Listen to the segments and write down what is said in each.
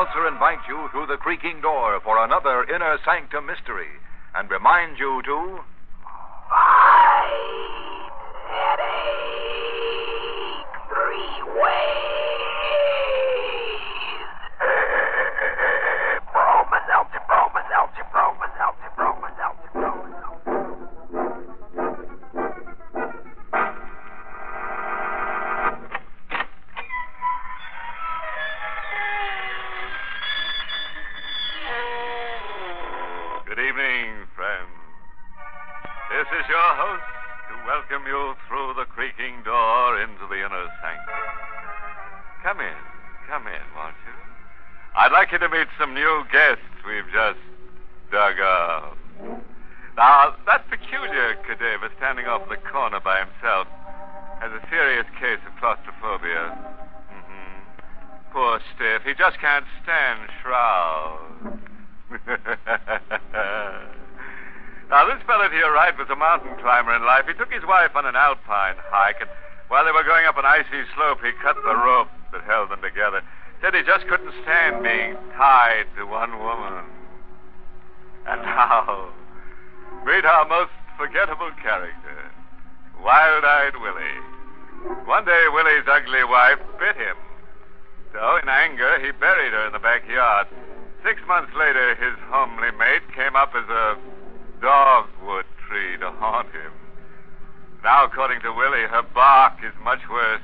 Seltzer invites you through the creaking door for another Inner Sanctum Mystery and reminds you to... fight headache 3 ways. Bromo Seltzer, Bromo Seltzer, Bromo Seltzer, Bromo Seltzer, Bromo Seltzer. Good evening, friends. This is your host to welcome you through the creaking door into the inner sanctum. Come in, won't you? I'd like you to meet some new guests we've just dug up. Now, that peculiar cadaver standing off the corner by himself has a serious case of claustrophobia. Mm-hmm. Poor stiff. He just can't stand shrouds. Now, this fellow to your right was a mountain climber in life. He took his wife on an alpine hike, and while they were going up an icy slope, he cut the rope that held them together. Said he just couldn't stand being tied to one woman. And now, meet our most forgettable character, Wild-Eyed Willie. One day, Willie's ugly wife bit him. So, in anger, he buried her in the backyard. 6 months later, his homely mate came up as a dogwood tree to haunt him. Now, according to Willie, her bark is much worse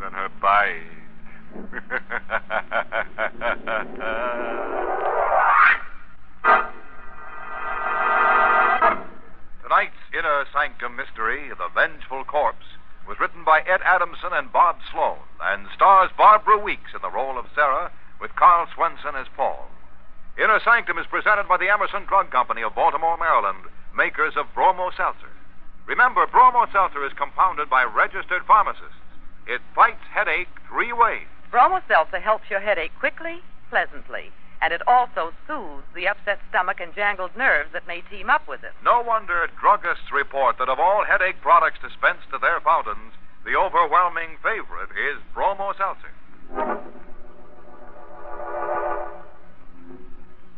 than her bite. Tonight's Inner Sanctum Mystery, The Vengeful Corpse, was written by Ed Adamson and Bob Sloan and stars Barbara Weeks in the role of Sarah with Carl Swenson as Paul. Inner Sanctum is presented by the Emerson Drug Company of Baltimore, Maryland, makers of Bromo Seltzer. Remember, Bromo Seltzer is compounded by registered pharmacists. It fights headache 3 ways. Bromo Seltzer helps your headache quickly, pleasantly, and it also soothes the upset stomach and jangled nerves that may team up with it. No wonder druggists report that of all headache products dispensed to their fountains, the overwhelming favorite is Bromo Seltzer.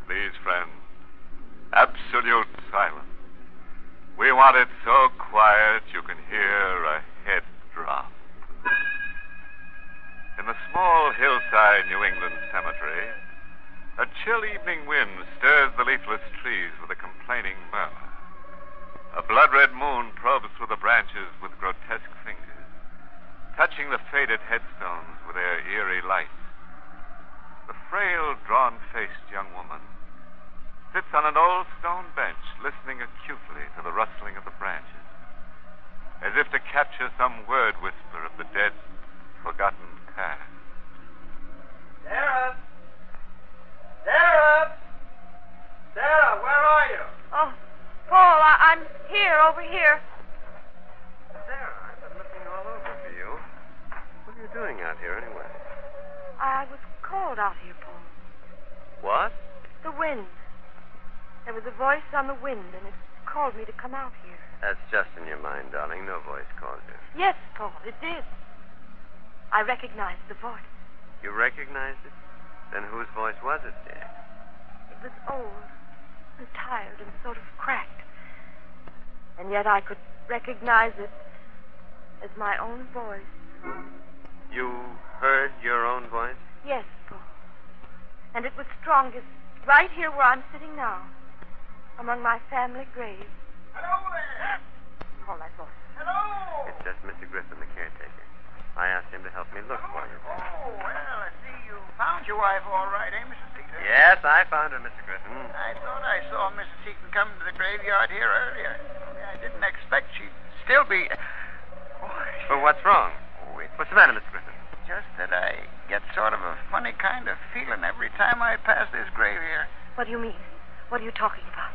Please, friend, absolute silence. We want it so quiet you can hear a head drop. In the small hillside New England cemetery, a chill evening wind stirs the leafless trees with a complaining murmur. A blood-red moon probes through the branches with grotesque fingers, touching the faded headstones with their eerie light. The frail, drawn-faced young woman sits on an old stone bench, listening acutely to the rustling of the branches, as if to capture some word whisper of the dead, forgotten past. Sarah! Sarah! Sarah, where are you? Oh, Paul, I'm here, over here. Sarah, I've been looking all over for you. What are you doing out here, anyway? I was cold out here, Paul. What? The wind. There was a voice on the wind, and it called me to come out here. That's just in your mind, darling. No voice called you. Yes, Paul, it did. I recognized the voice. You recognized it? Then whose voice was it, dear? It was old and tired and sort of cracked. And yet I could recognize it as my own voice. You heard your own voice? Yes, Paul. And it was strongest right here where I'm sitting now. Among my family graves. Hello there! All right, boss. Hello! It's just Mr. Griffin, the caretaker. I asked him to help me look for you. Oh, well, I see you found your wife all right, eh, Mrs. Seaton? Yes, I found her, Mr. Griffin. I thought I saw Mrs. Seaton come to the graveyard here earlier. I didn't expect she'd still be... Well, what's wrong? What's the matter, Mr. Griffin? Just that I get sort of a funny kind of feeling every time I pass this grave here. What do you mean? What are you talking about?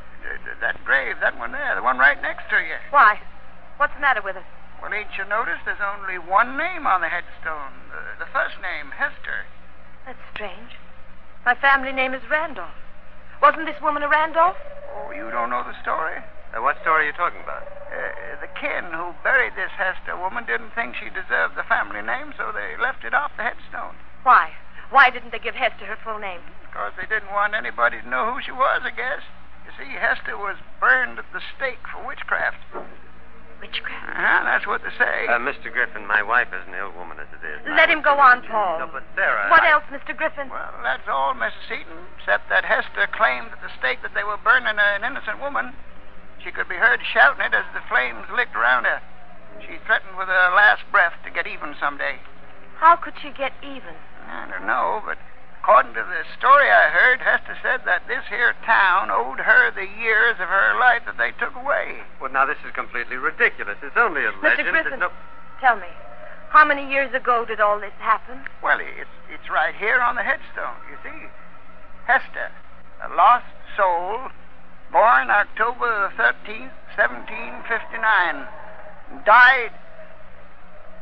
That grave, that one there, the one right next to you. Why? What's the matter with it? Well, ain't you noticed there's only one name on the headstone? The first name, Hester. That's strange. My family name is Randolph. Wasn't this woman a Randolph? Oh, you don't know the story? What story are you talking about? The kin who buried this Hester woman didn't think she deserved the family name, so they left it off the headstone. Why? Why didn't they give Hester her full name? Because they didn't want anybody to know who she was, I guess. You see, Hester was burned at the stake for witchcraft. Witchcraft? Uh-huh, that's what they say. Mr. Griffin, my wife is an ill woman as it is. Let him go on, Paul. No, but Sarah... What else, Mr. Griffin? Well, that's all, Mrs. Seaton, except that Hester claimed at the stake that they were burning an innocent woman. She could be heard shouting it as the flames licked around her. She threatened with her last breath to get even someday. How could she get even? I don't know, but according to the story I heard, Hester said that this here town owed her the years of her life that they took away. Well, now, this is completely ridiculous. It's only a legend. Mr. Griffin, tell me, how many years ago did all this happen? Well, it's right here on the headstone, you see. Hester, a lost soul, born October 13th, 1759, died...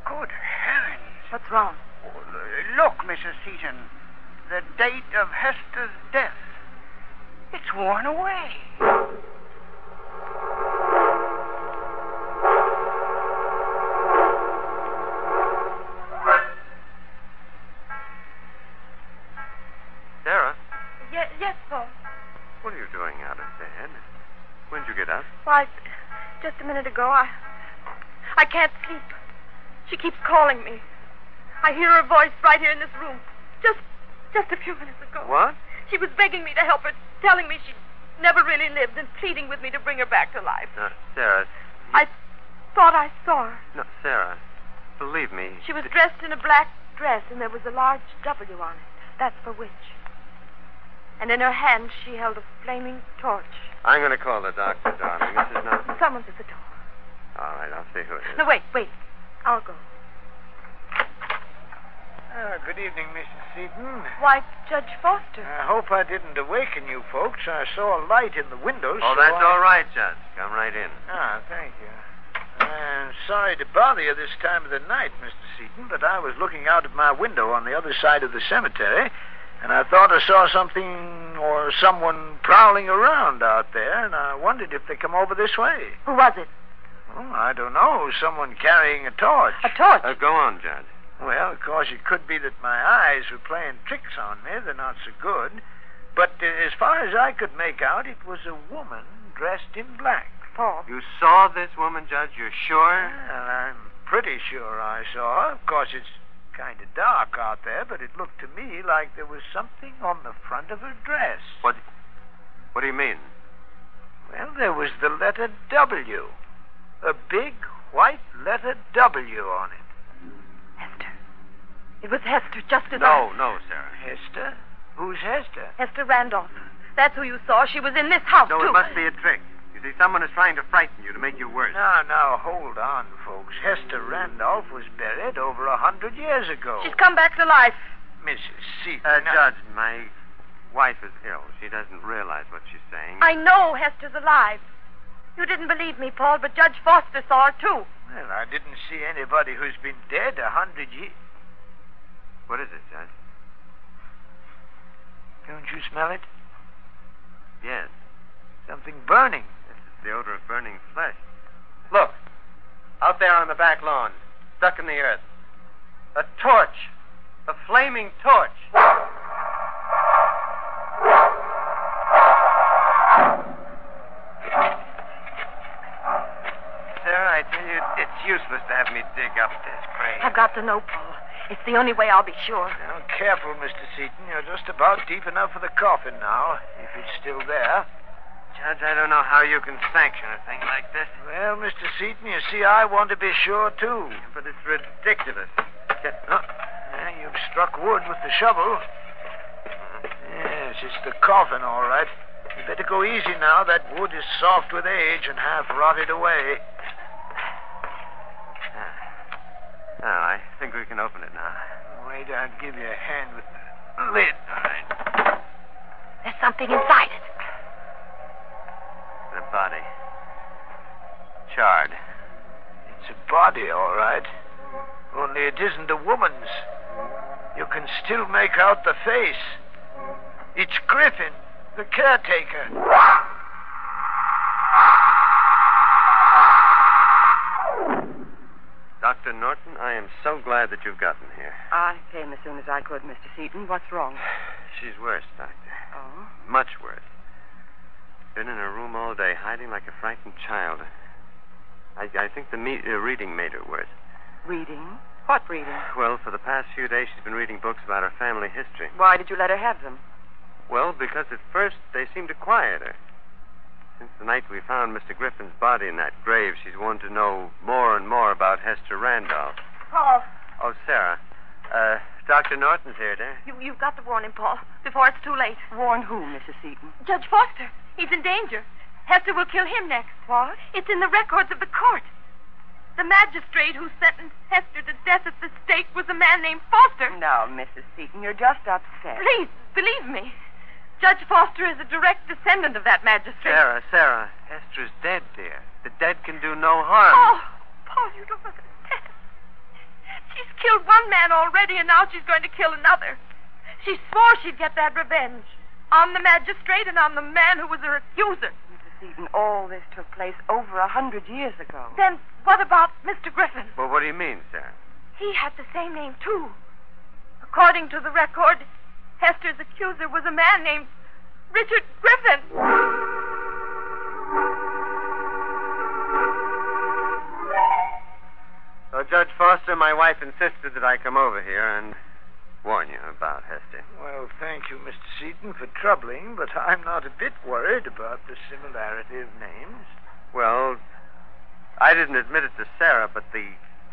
Good heavens. What's wrong? Look, Mrs. Seaton, the date of Hester's death. It's worn away. Sarah? Yes, Paul? What are you doing out of bed? When did you get up? Why, just a minute ago. I can't sleep. She keeps calling me. I hear her voice right here in this room. Just a few minutes ago. What? She was begging me to help her, telling me she never really lived and pleading with me to bring her back to life. No, Sarah. I thought I saw her. No, Sarah. Believe me. She was dressed in a black dress and there was a large W on it. That's for witch. And in her hand she held a flaming torch. I'm going to call the doctor, darling. This is not... Someone's at the door. All right, I'll see who it is. No, wait. I'll go. Oh, good evening, Mrs. Seaton. Why, Judge Foster. I hope I didn't awaken you folks. I saw a light in the window. Oh, so that's all right, Judge. Come right in. Ah, thank you. I'm sorry to bother you this time of the night, Mr. Seaton, but I was looking out of my window on the other side of the cemetery, and I thought I saw something or someone prowling around out there, and I wondered if they come over this way. Who was it? Oh, I don't know. Someone carrying a torch. A torch? Go on, Judge. Well, of course, it could be that my eyes were playing tricks on me. They're not so good. But as far as I could make out, it was a woman dressed in black. Paul. You saw this woman, Judge? You're sure? Well, I'm pretty sure I saw her. Of course, it's kind of dark out there, but it looked to me like there was something on the front of her dress. What do you mean? Well, there was the letter W. A big white letter W on it. It was Hester, just as I... No, Sarah. Hester? Who's Hester? Hester Randolph. That's who you saw. She was in this house, too. No, it must be a trick. You see, someone is trying to frighten you to make you worse. No, hold on, folks. Hester Randolph was buried over 100 years ago. She's come back to life. Mrs. Seaton. Judge, my wife is ill. She doesn't realize what she's saying. I know Hester's alive. You didn't believe me, Paul, but Judge Foster saw her, too. Well, I didn't see anybody who's been dead 100 years... What is it, Judge? Don't you smell it? Yes. Something burning. This is the odor of burning flesh. Look. Out there on the back lawn, stuck in the earth. A torch. A flaming torch. Sarah, I tell you, it's useless to have me dig up this grave. I've got to know, Paul. It's the only way I'll be sure. Now, careful, Mr. Seaton. You're just about deep enough for the coffin now, if it's still there. Judge, I don't know how you can sanction a thing like this. Well, Mr. Seaton, you see, I want to be sure, too. Yeah, but it's ridiculous. Yeah, you've struck wood with the shovel. Yes, it's the coffin, all right. You better go easy now. That wood is soft with age and half rotted away. No, I think we can open it now. Wait, I'll give you a hand with the lid. All right. There's something inside it. The body. Charred. It's a body, all right. Only it isn't a woman's. You can still make out the face. It's Griffin, the caretaker. Dr. Norton, I am so glad that you've gotten here. I came as soon as I could, Mr. Seaton. What's wrong? She's worse, Doctor. Oh? Much worse. Been in her room all day, hiding like a frightened child. I think the reading made her worse. Reading? What reading? Well, for the past few days, she's been reading books about her family history. Why did you let her have them? Well, because at first they seemed to quiet her. Since the night we found Mr. Griffin's body in that grave, she's wanted to know more and more about Hester Randolph. Paul. Oh, Sarah. Dr. Norton's here, dear. You've got to warn him, Paul, before it's too late. Warn who, Mrs. Seaton? Judge Foster. He's in danger. Hester will kill him next. What? It's in the records of the court. The magistrate who sentenced Hester to death at the stake was a man named Foster. Now, Mrs. Seaton, you're just upset. Please, believe me. Judge Foster is a direct descendant of that magistrate. Sarah, Hester's dead, dear. The dead can do no harm. Oh, Paul, you don't understand. She's killed one man already, and now she's going to kill another. She swore she'd get that revenge on the magistrate and on the man who was her accuser. Seaton, all this took place over 100 years ago. Then what about Mr. Griffin? Well, what do you mean, Sarah? He had the same name, too. According to the record, Hester's accuser was a man named Richard Griffin. So, Judge Foster, my wife insisted that I come over here and warn you about Hester. Well, thank you, Mr. Seaton, for troubling, but I'm not a bit worried about the similarity of names. Well, I didn't admit it to Sarah, but the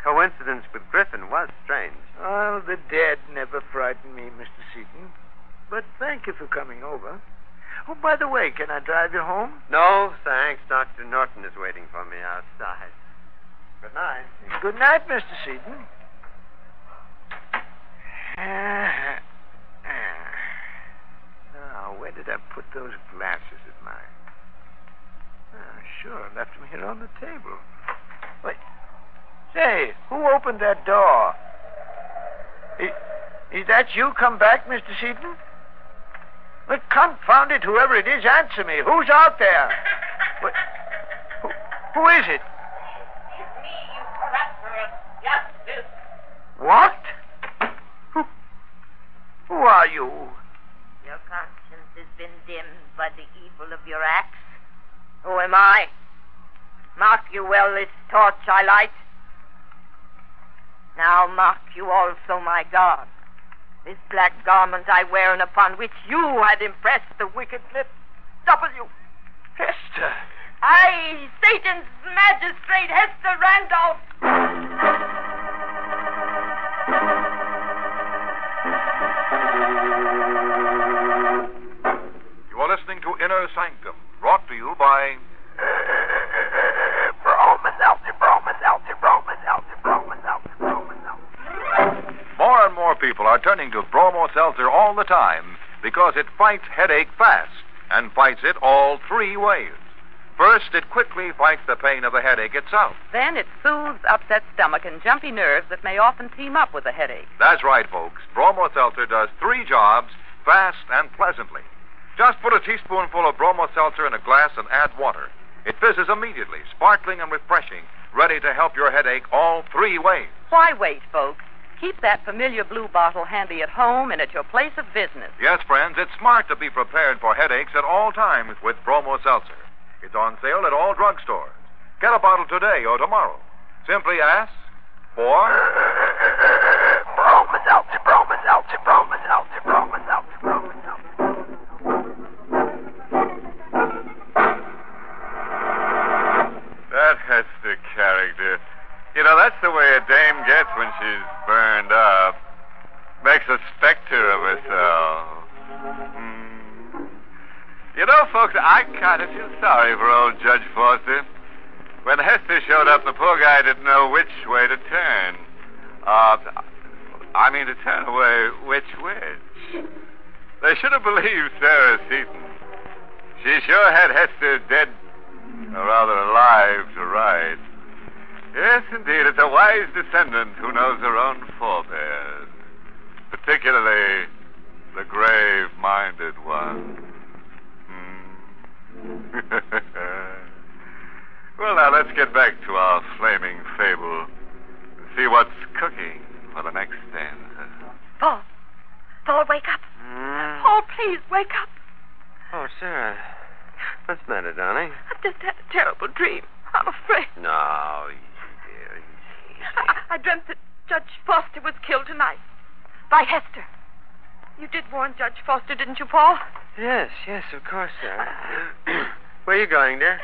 coincidence with Griffin was strange. Oh, the dead never frightened me, Mr. Seaton. But thank you for coming over. Oh, by the way, can I drive you home? No, thanks. Dr. Norton is waiting for me outside. Good night. Good night, Mr. Seaton. Now, where did I put those glasses of mine? Oh, sure, I left them here on the table. Wait. Say, who opened that door? Is that you come back, Mr. Seaton? Well, confound it, whoever it is, answer me. Who's out there? What? Who is it? It's me, you corrupter of justice. What? Who are you? Your conscience has been dimmed by the evil of your acts. Who am I? Mark you well this torch I light. Now mark you also my God, this black garment I wear and upon which you had impressed the wicked lips. W. Hester. I, Satan's magistrate, Hester Randolph. Listening to Inner Sanctum, brought to you by Bromo Seltzer, Bromo Seltzer, Bromo Seltzer, Bromo Seltzer, Bromo Seltzer. More and more people are turning to Bromo Seltzer all the time because it fights headache fast and fights it all three ways. First, it quickly fights the pain of the headache itself. Then it soothes upset stomach and jumpy nerves that may often team up with a headache. That's right, folks. Bromo Seltzer does three jobs fast and pleasantly. Just put a teaspoonful of Bromo Seltzer in a glass and add water. It fizzes immediately, sparkling and refreshing, ready to help your headache all three ways. Why wait, folks? Keep that familiar blue bottle handy at home and at your place of business. Yes, friends, it's smart to be prepared for headaches at all times with Bromo Seltzer. It's on sale at all drugstores. Get a bottle today or tomorrow. Simply ask for Bromo Seltzer, Bromo Seltzer, Bromo Seltzer, Bromo Seltzer, Bromo Seltzer. That Hester character. You know, that's the way a dame gets when she's burned up. Makes a specter of herself. You know, folks, I kind of feel sorry for old Judge Foster. When Hester showed up, the poor guy didn't know which way to turn. To turn away which. They should have believed Sarah Seaton. She sure had Hester dead, or rather alive, to ride. Yes, indeed, it's a wise descendant who knows her own forebears, particularly the grave-minded one. Well, now, let's get back to our flaming fable and see Please, wake up. Oh, Sarah. What's the matter, darling? I've just had a terrible dream. I'm afraid. No, dear. I dreamt that Judge Foster was killed tonight by Hester. You did warn Judge Foster, didn't you, Paul? Yes, of course, Sarah. Where are you going, dear?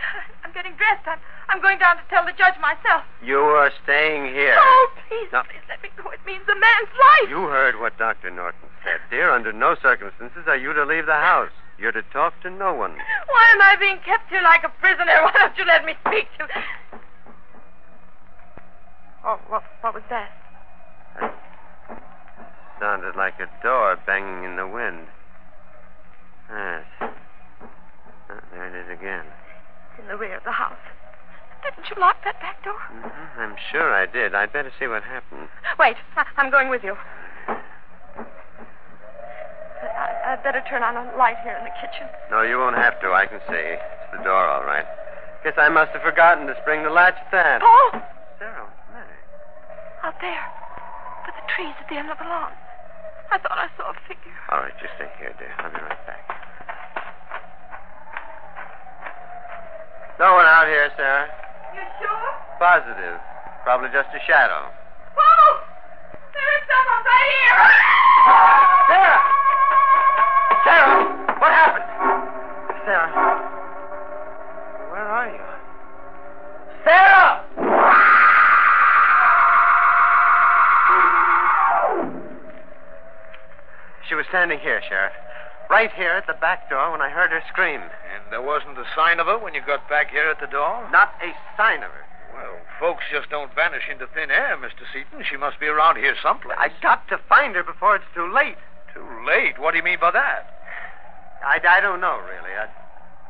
I'm getting dressed. I'm going down to tell the judge myself. You are staying here. Oh, please, let me go. It means a man's life. You heard what Dr. Norton said, dear. Under no circumstances are you to leave the house. You're to talk to no one. Why am I being kept here like a prisoner? Why don't you let me speak to... Oh, what was that? It sounded like a door banging in the wind. Yes. Oh, there it is again. It's in the rear of the house. Didn't you lock that back door? Mm-hmm. I'm sure I did. I'd better see what happened. Wait. I'm going with you. I'd better turn on a light here in the kitchen. No, you won't have to. I can see. It's the door, all right. Guess I must have forgotten to spring the latch then. Paul! Sarah, what's the matter? Out there. By the trees at the end of the lawn. I thought I saw a figure. All right, just stay here, dear. I'll be right back. No one out here, Sarah. You sure? Positive. Probably just a shadow. Paul! There is someone right here! Sarah! Sarah! What happened? Sarah. Where are you? Sarah! She was standing here, Sheriff. Right here at the back door when I heard her scream. And there wasn't a sign of her when you got back here at the door? Not a sign of her. Well, folks just don't vanish into thin air, Mr. Seaton. She must be around here someplace. I got to find her before it's too late. Too late? What do you mean by that? I don't know, really.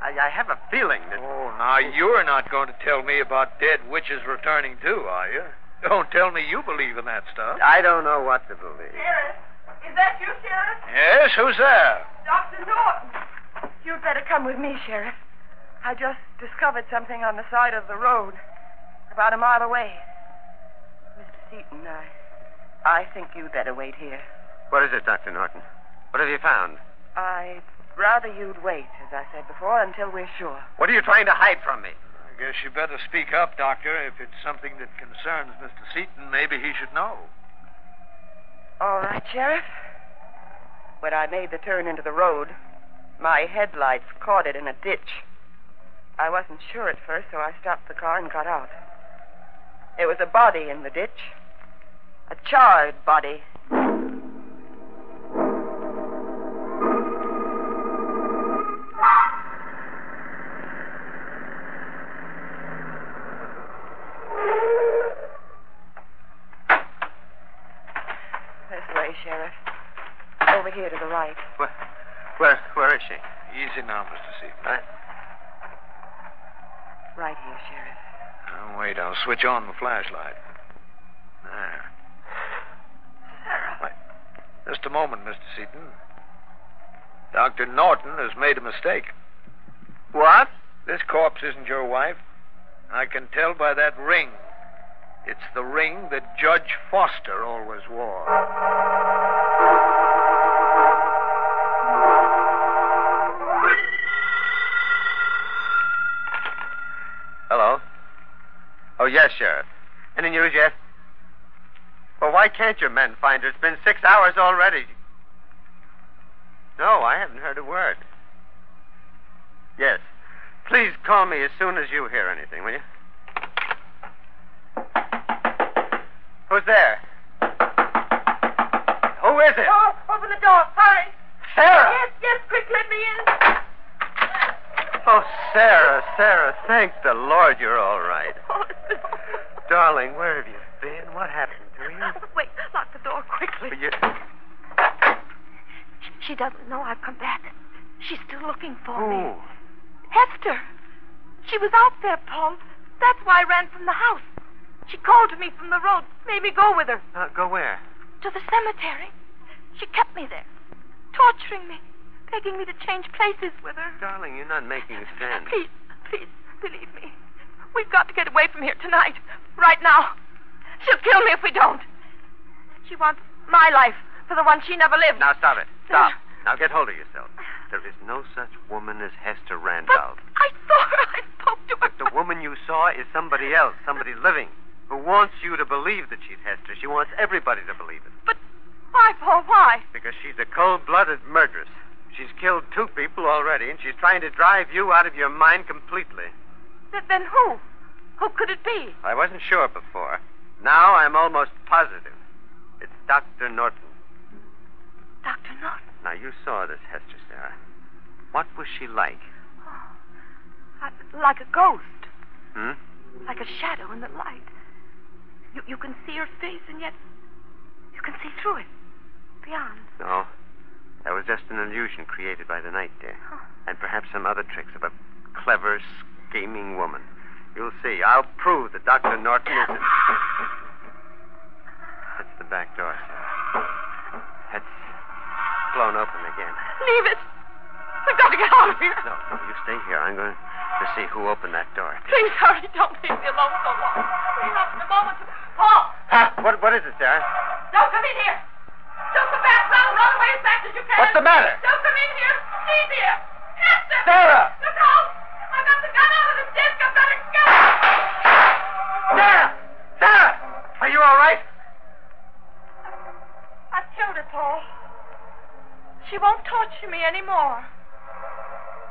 I have a feeling that... Oh, now, you're not going to tell me about dead witches returning, too, are you? Don't tell me you believe in that stuff. I don't know what to believe. Sheriff, is that you, Sheriff? Yes, who's there? Dr. Norton. You'd better come with me, Sheriff. I just discovered something on the side of the road, about a mile away. Mr. Seaton, I think you'd better wait here. What is it, Dr. Norton? What have you found? I'd rather you'd wait, as I said before, until we're sure. What are you trying to hide from me? I guess you better speak up, Doctor. If it's something that concerns Mr. Seaton, maybe he should know. All right, Sheriff. When I made the turn into the road, my headlights caught it in a ditch. I wasn't sure at first, so I stopped the car and got out. There was a body in the ditch. A charred body. Sheriff. Over here to the right. Where is she? Easy now, Mr. Seaton. Right here, Sheriff. Oh, wait, I'll switch on the flashlight. There. Sarah. Wait. Just a moment, Mr. Seaton. Dr. Norton has made a mistake. What? This corpse isn't your wife. I can tell by that ring. It's the ring that Judge Foster always wore. Hello? Oh, yes, Sheriff. Any news yet? Well, why can't your men find her? It's been 6 hours already. No, I haven't heard a word. Yes. Please call me as soon as you hear anything, will you? Who's there? Who is it? Oh, open the door. Hurry. Sarah! Yes, quick, let me in. Oh, Sarah, thank the Lord you're all right. Oh, no. Darling, where have you been? What happened to you? Oh, wait, lock the door quickly. But you... She doesn't know I've come back. She's still looking for me. Hester. She was out there, Paul. That's why I ran from the house. She called to me from the road, made me go with her. Go where? To the cemetery. She kept me there, torturing me, begging me to change places with her. Darling, you're not making a stand. Please, believe me. We've got to get away from here tonight, right now. She'll kill me if we don't. She wants my life for the one she never lived. Now, stop it. Stop. Now get hold of yourself. There is no such woman as Hester Randolph. But I saw her. I spoke to her. But the woman you saw is somebody else, somebody living, who wants you to believe that she's Hester. She wants everybody to believe it. But why, Paul, why? Because she's a cold-blooded murderess. She's killed two people already, and she's trying to drive you out of your mind completely. Then who? Who could it be? I wasn't sure before. Now I'm almost positive. It's Dr. Norton. Dr. Norton? Now, you saw this Hester, Sarah. What was she like? Oh, like a ghost. Hmm? Like a shadow in the light. You can see her face, and yet you can see through it. Beyond. No. That was just an illusion created by the night there. Oh. And perhaps some other tricks of a clever, scheming woman. You'll see. I'll prove that Dr. Norton isn't. That's the back door, Sarah. That's blown open again. Leave it. We've got to get out of here. No, you stay here. I'm going to see who opened that door. Please, hurry. Don't leave me alone so long. We're not in a moment. Paul! What is it, Sarah? Don't come in here. Don't come back. Run away as fast as you can. What's the matter? Don't come in here. Leave here. Hester! Sarah! Look out! I've got the gun out of this desk. I've got a gun. Sarah! Sarah! Are you all right? I've killed her, Paul. She won't torture me anymore.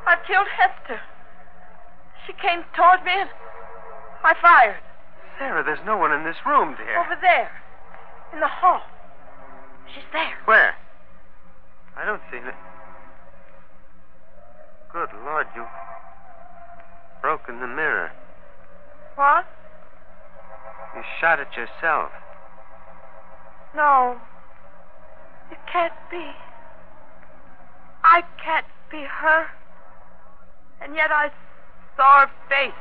I killed Hester. She came toward me and I fired. Sarah, there's no one in this room, dear. Over there. In the hall. She's there. Where? I don't see her. Good Lord, you've broken the mirror. What? You shot it yourself. No. It can't be. I can't be her. And yet I saw her face.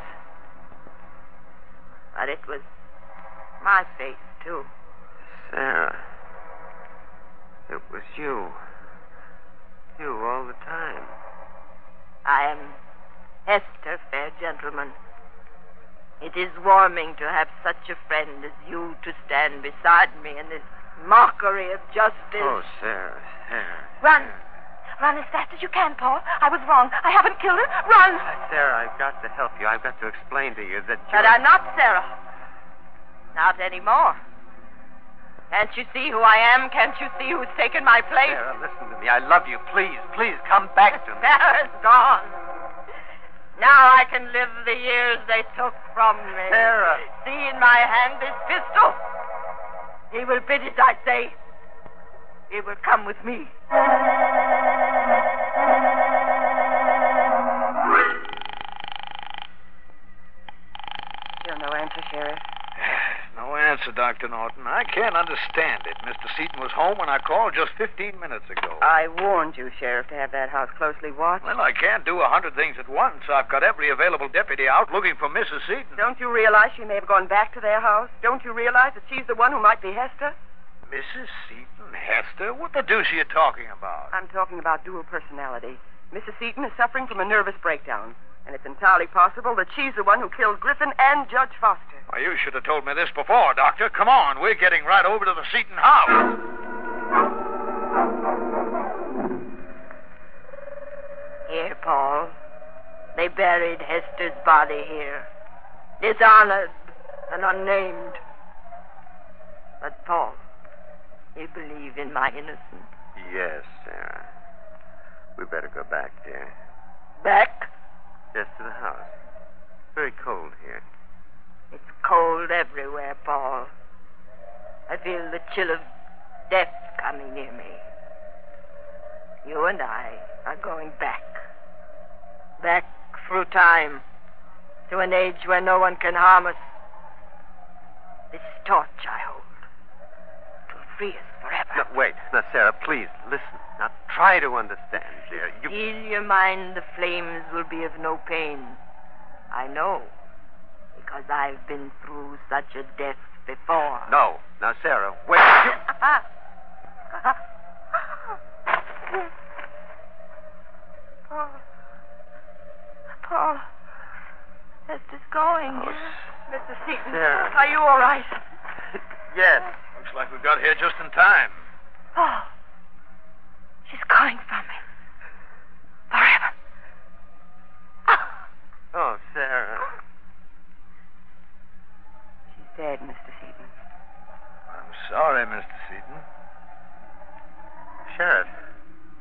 But it was my face, too. Sarah. It was you. You all the time. I am Hester, fair gentleman. It is warming to have such a friend as you to stand beside me in this mockery of justice. Oh, Sarah, Sarah. Run. Sarah. Run as fast as you can, Paul. I was wrong. I haven't killed her. Run! Sarah, I've got to help you. I've got to explain to you that you're... But I'm not Sarah. Not anymore. Can't you see who I am? Can't you see who's taken my place? Sarah, listen to me. I love you. Please, please, come back to me. Sarah's gone. Now I can live the years they took from me. Sarah! See in my hand this pistol. He will bid it, I say. He will come with me. Still no answer, Sheriff? No answer, Dr. Norton. I can't understand it. Mr. Seaton was home when I called just 15 minutes ago. I warned you, Sheriff, to have that house closely watched. Well, I can't do 100 things at once. I've got every available deputy out looking for Mrs. Seaton. Don't you realize she may have gone back to their house? Don't you realize that she's the one who might be Hester? Mrs. Seaton? Hester? What the deuce are you talking about? I'm talking about dual personality. Mrs. Seaton is suffering from a nervous breakdown. And it's entirely possible that she's the one who killed Griffin and Judge Foster. Well, you should have told me this before, Doctor. Come on, we're getting right over to the Seaton house. Here, Paul. They buried Hester's body here. Dishonored and unnamed. But, Paul... You believe in my innocence? Yes, Sarah. We better go back, dear. Back? Just to the house. Very cold here. It's cold everywhere, Paul. I feel the chill of death coming near me. You and I are going back. Back through time. To an age where no one can harm us. This torch I hold. Free us forever. No, wait. Now, Sarah, please, listen. Now, try to understand, dear. You... Heal your mind. The flames will be of no pain. I know. Because I've been through such a death before. No. Now, Sarah, wait. You... Paul. Hester's going. Oh, Mr. Seaton. Sarah. Are you all right? Yes. Looks like we got here just in time. Oh, She's going from me. Forever. Oh, Sarah. She's dead, Mr. Seaton. I'm sorry, Mr. Seaton. Sheriff,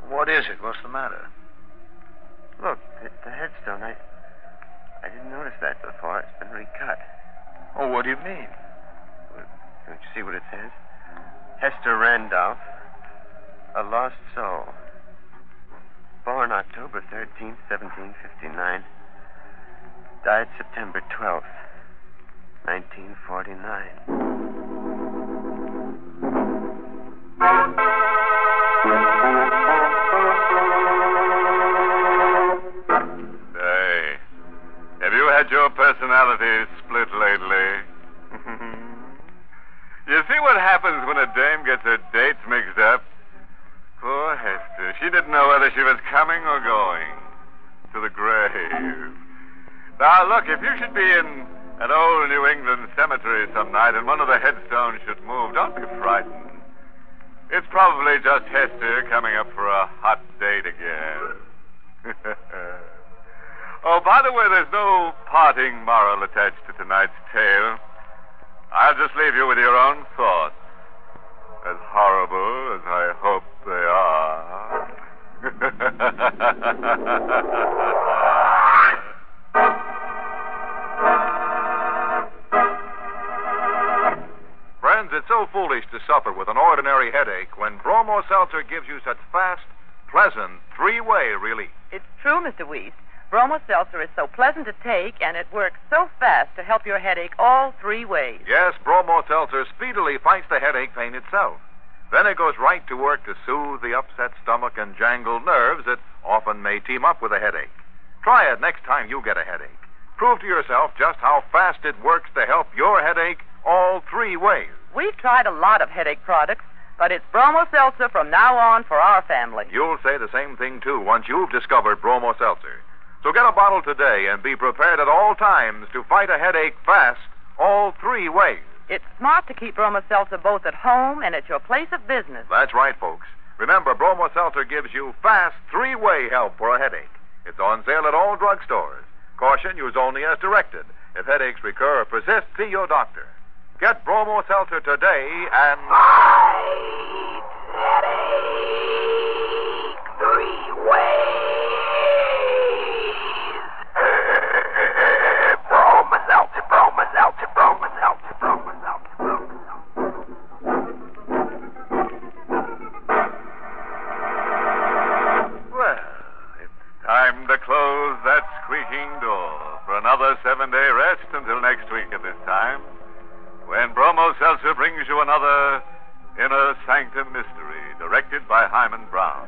what is it? What's the matter? Look, the headstone, I didn't notice that before. It's been recut. Oh, what do you mean? Well, don't you see what it says? Hester Randolph, a lost soul. Born October 13th, 1759. Died September 12th, 1949. Had your personality split lately? You see what happens when a dame gets her dates mixed up? Poor Hester. She didn't know whether she was coming or going to the grave. Now, look, if you should be in an old New England cemetery some night and one of the headstones should move, don't be frightened. It's probably just Hester coming up for a hot date again. Oh, by the way, there's no parting moral attached to tonight's tale. I'll just leave you with your own thoughts. As horrible as I hope they are. Friends, it's so foolish to suffer with an ordinary headache when Bromo Seltzer gives you such fast, pleasant, three-way relief. It's true, Mr. Weist. Bromo Seltzer is so pleasant to take, and it works so fast to help your headache all three ways. Yes, Bromo Seltzer speedily fights the headache pain itself. Then it goes right to work to soothe the upset stomach and jangled nerves that often may team up with a headache. Try it next time you get a headache. Prove to yourself just how fast it works to help your headache all three ways. We've tried a lot of headache products, but it's Bromo Seltzer from now on for our family. You'll say the same thing, too, once you've discovered Bromo Seltzer. So get a bottle today and be prepared at all times to fight a headache fast all three ways. It's smart to keep Bromo Seltzer both at home and at your place of business. That's right, folks. Remember, Bromo Seltzer gives you fast three-way help for a headache. It's on sale at all drugstores. Caution, use only as directed. If headaches recur or persist, see your doctor. Get Bromo Seltzer today and... fight headache 3-way. Time to close that squeaking door for another 7-day rest until next week at this time, when Bromo Seltzer brings you another Inner Sanctum Mystery, directed by Hyman Brown.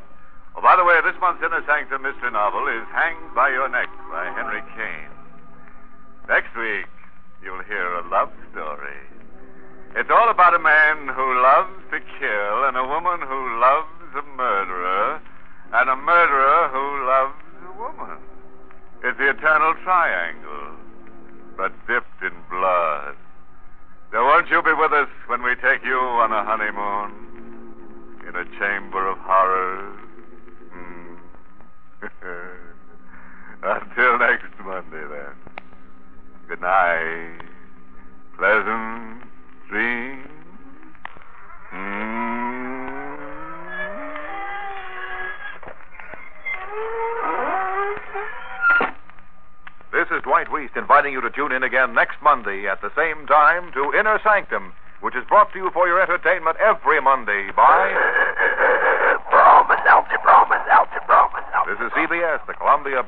Oh, by the way, this month's Inner Sanctum Mystery novel is Hanged by Your Neck by Henry Kane. Next week, you'll hear a love story. It's all about a man who loves to kill and a woman who loves a murderer and a murderer who loves... woman. It's the eternal triangle, but dipped in blood. Now, won't you be with us when we take you on a honeymoon in a chamber of horrors? Until next Monday, then. Good night. Pleasant dreams. This is Dwight Weist inviting you to tune in again next Monday at the same time to Inner Sanctum, which is brought to you for your entertainment every Monday by... Bromo Seltzer. This is CBS, the Columbia...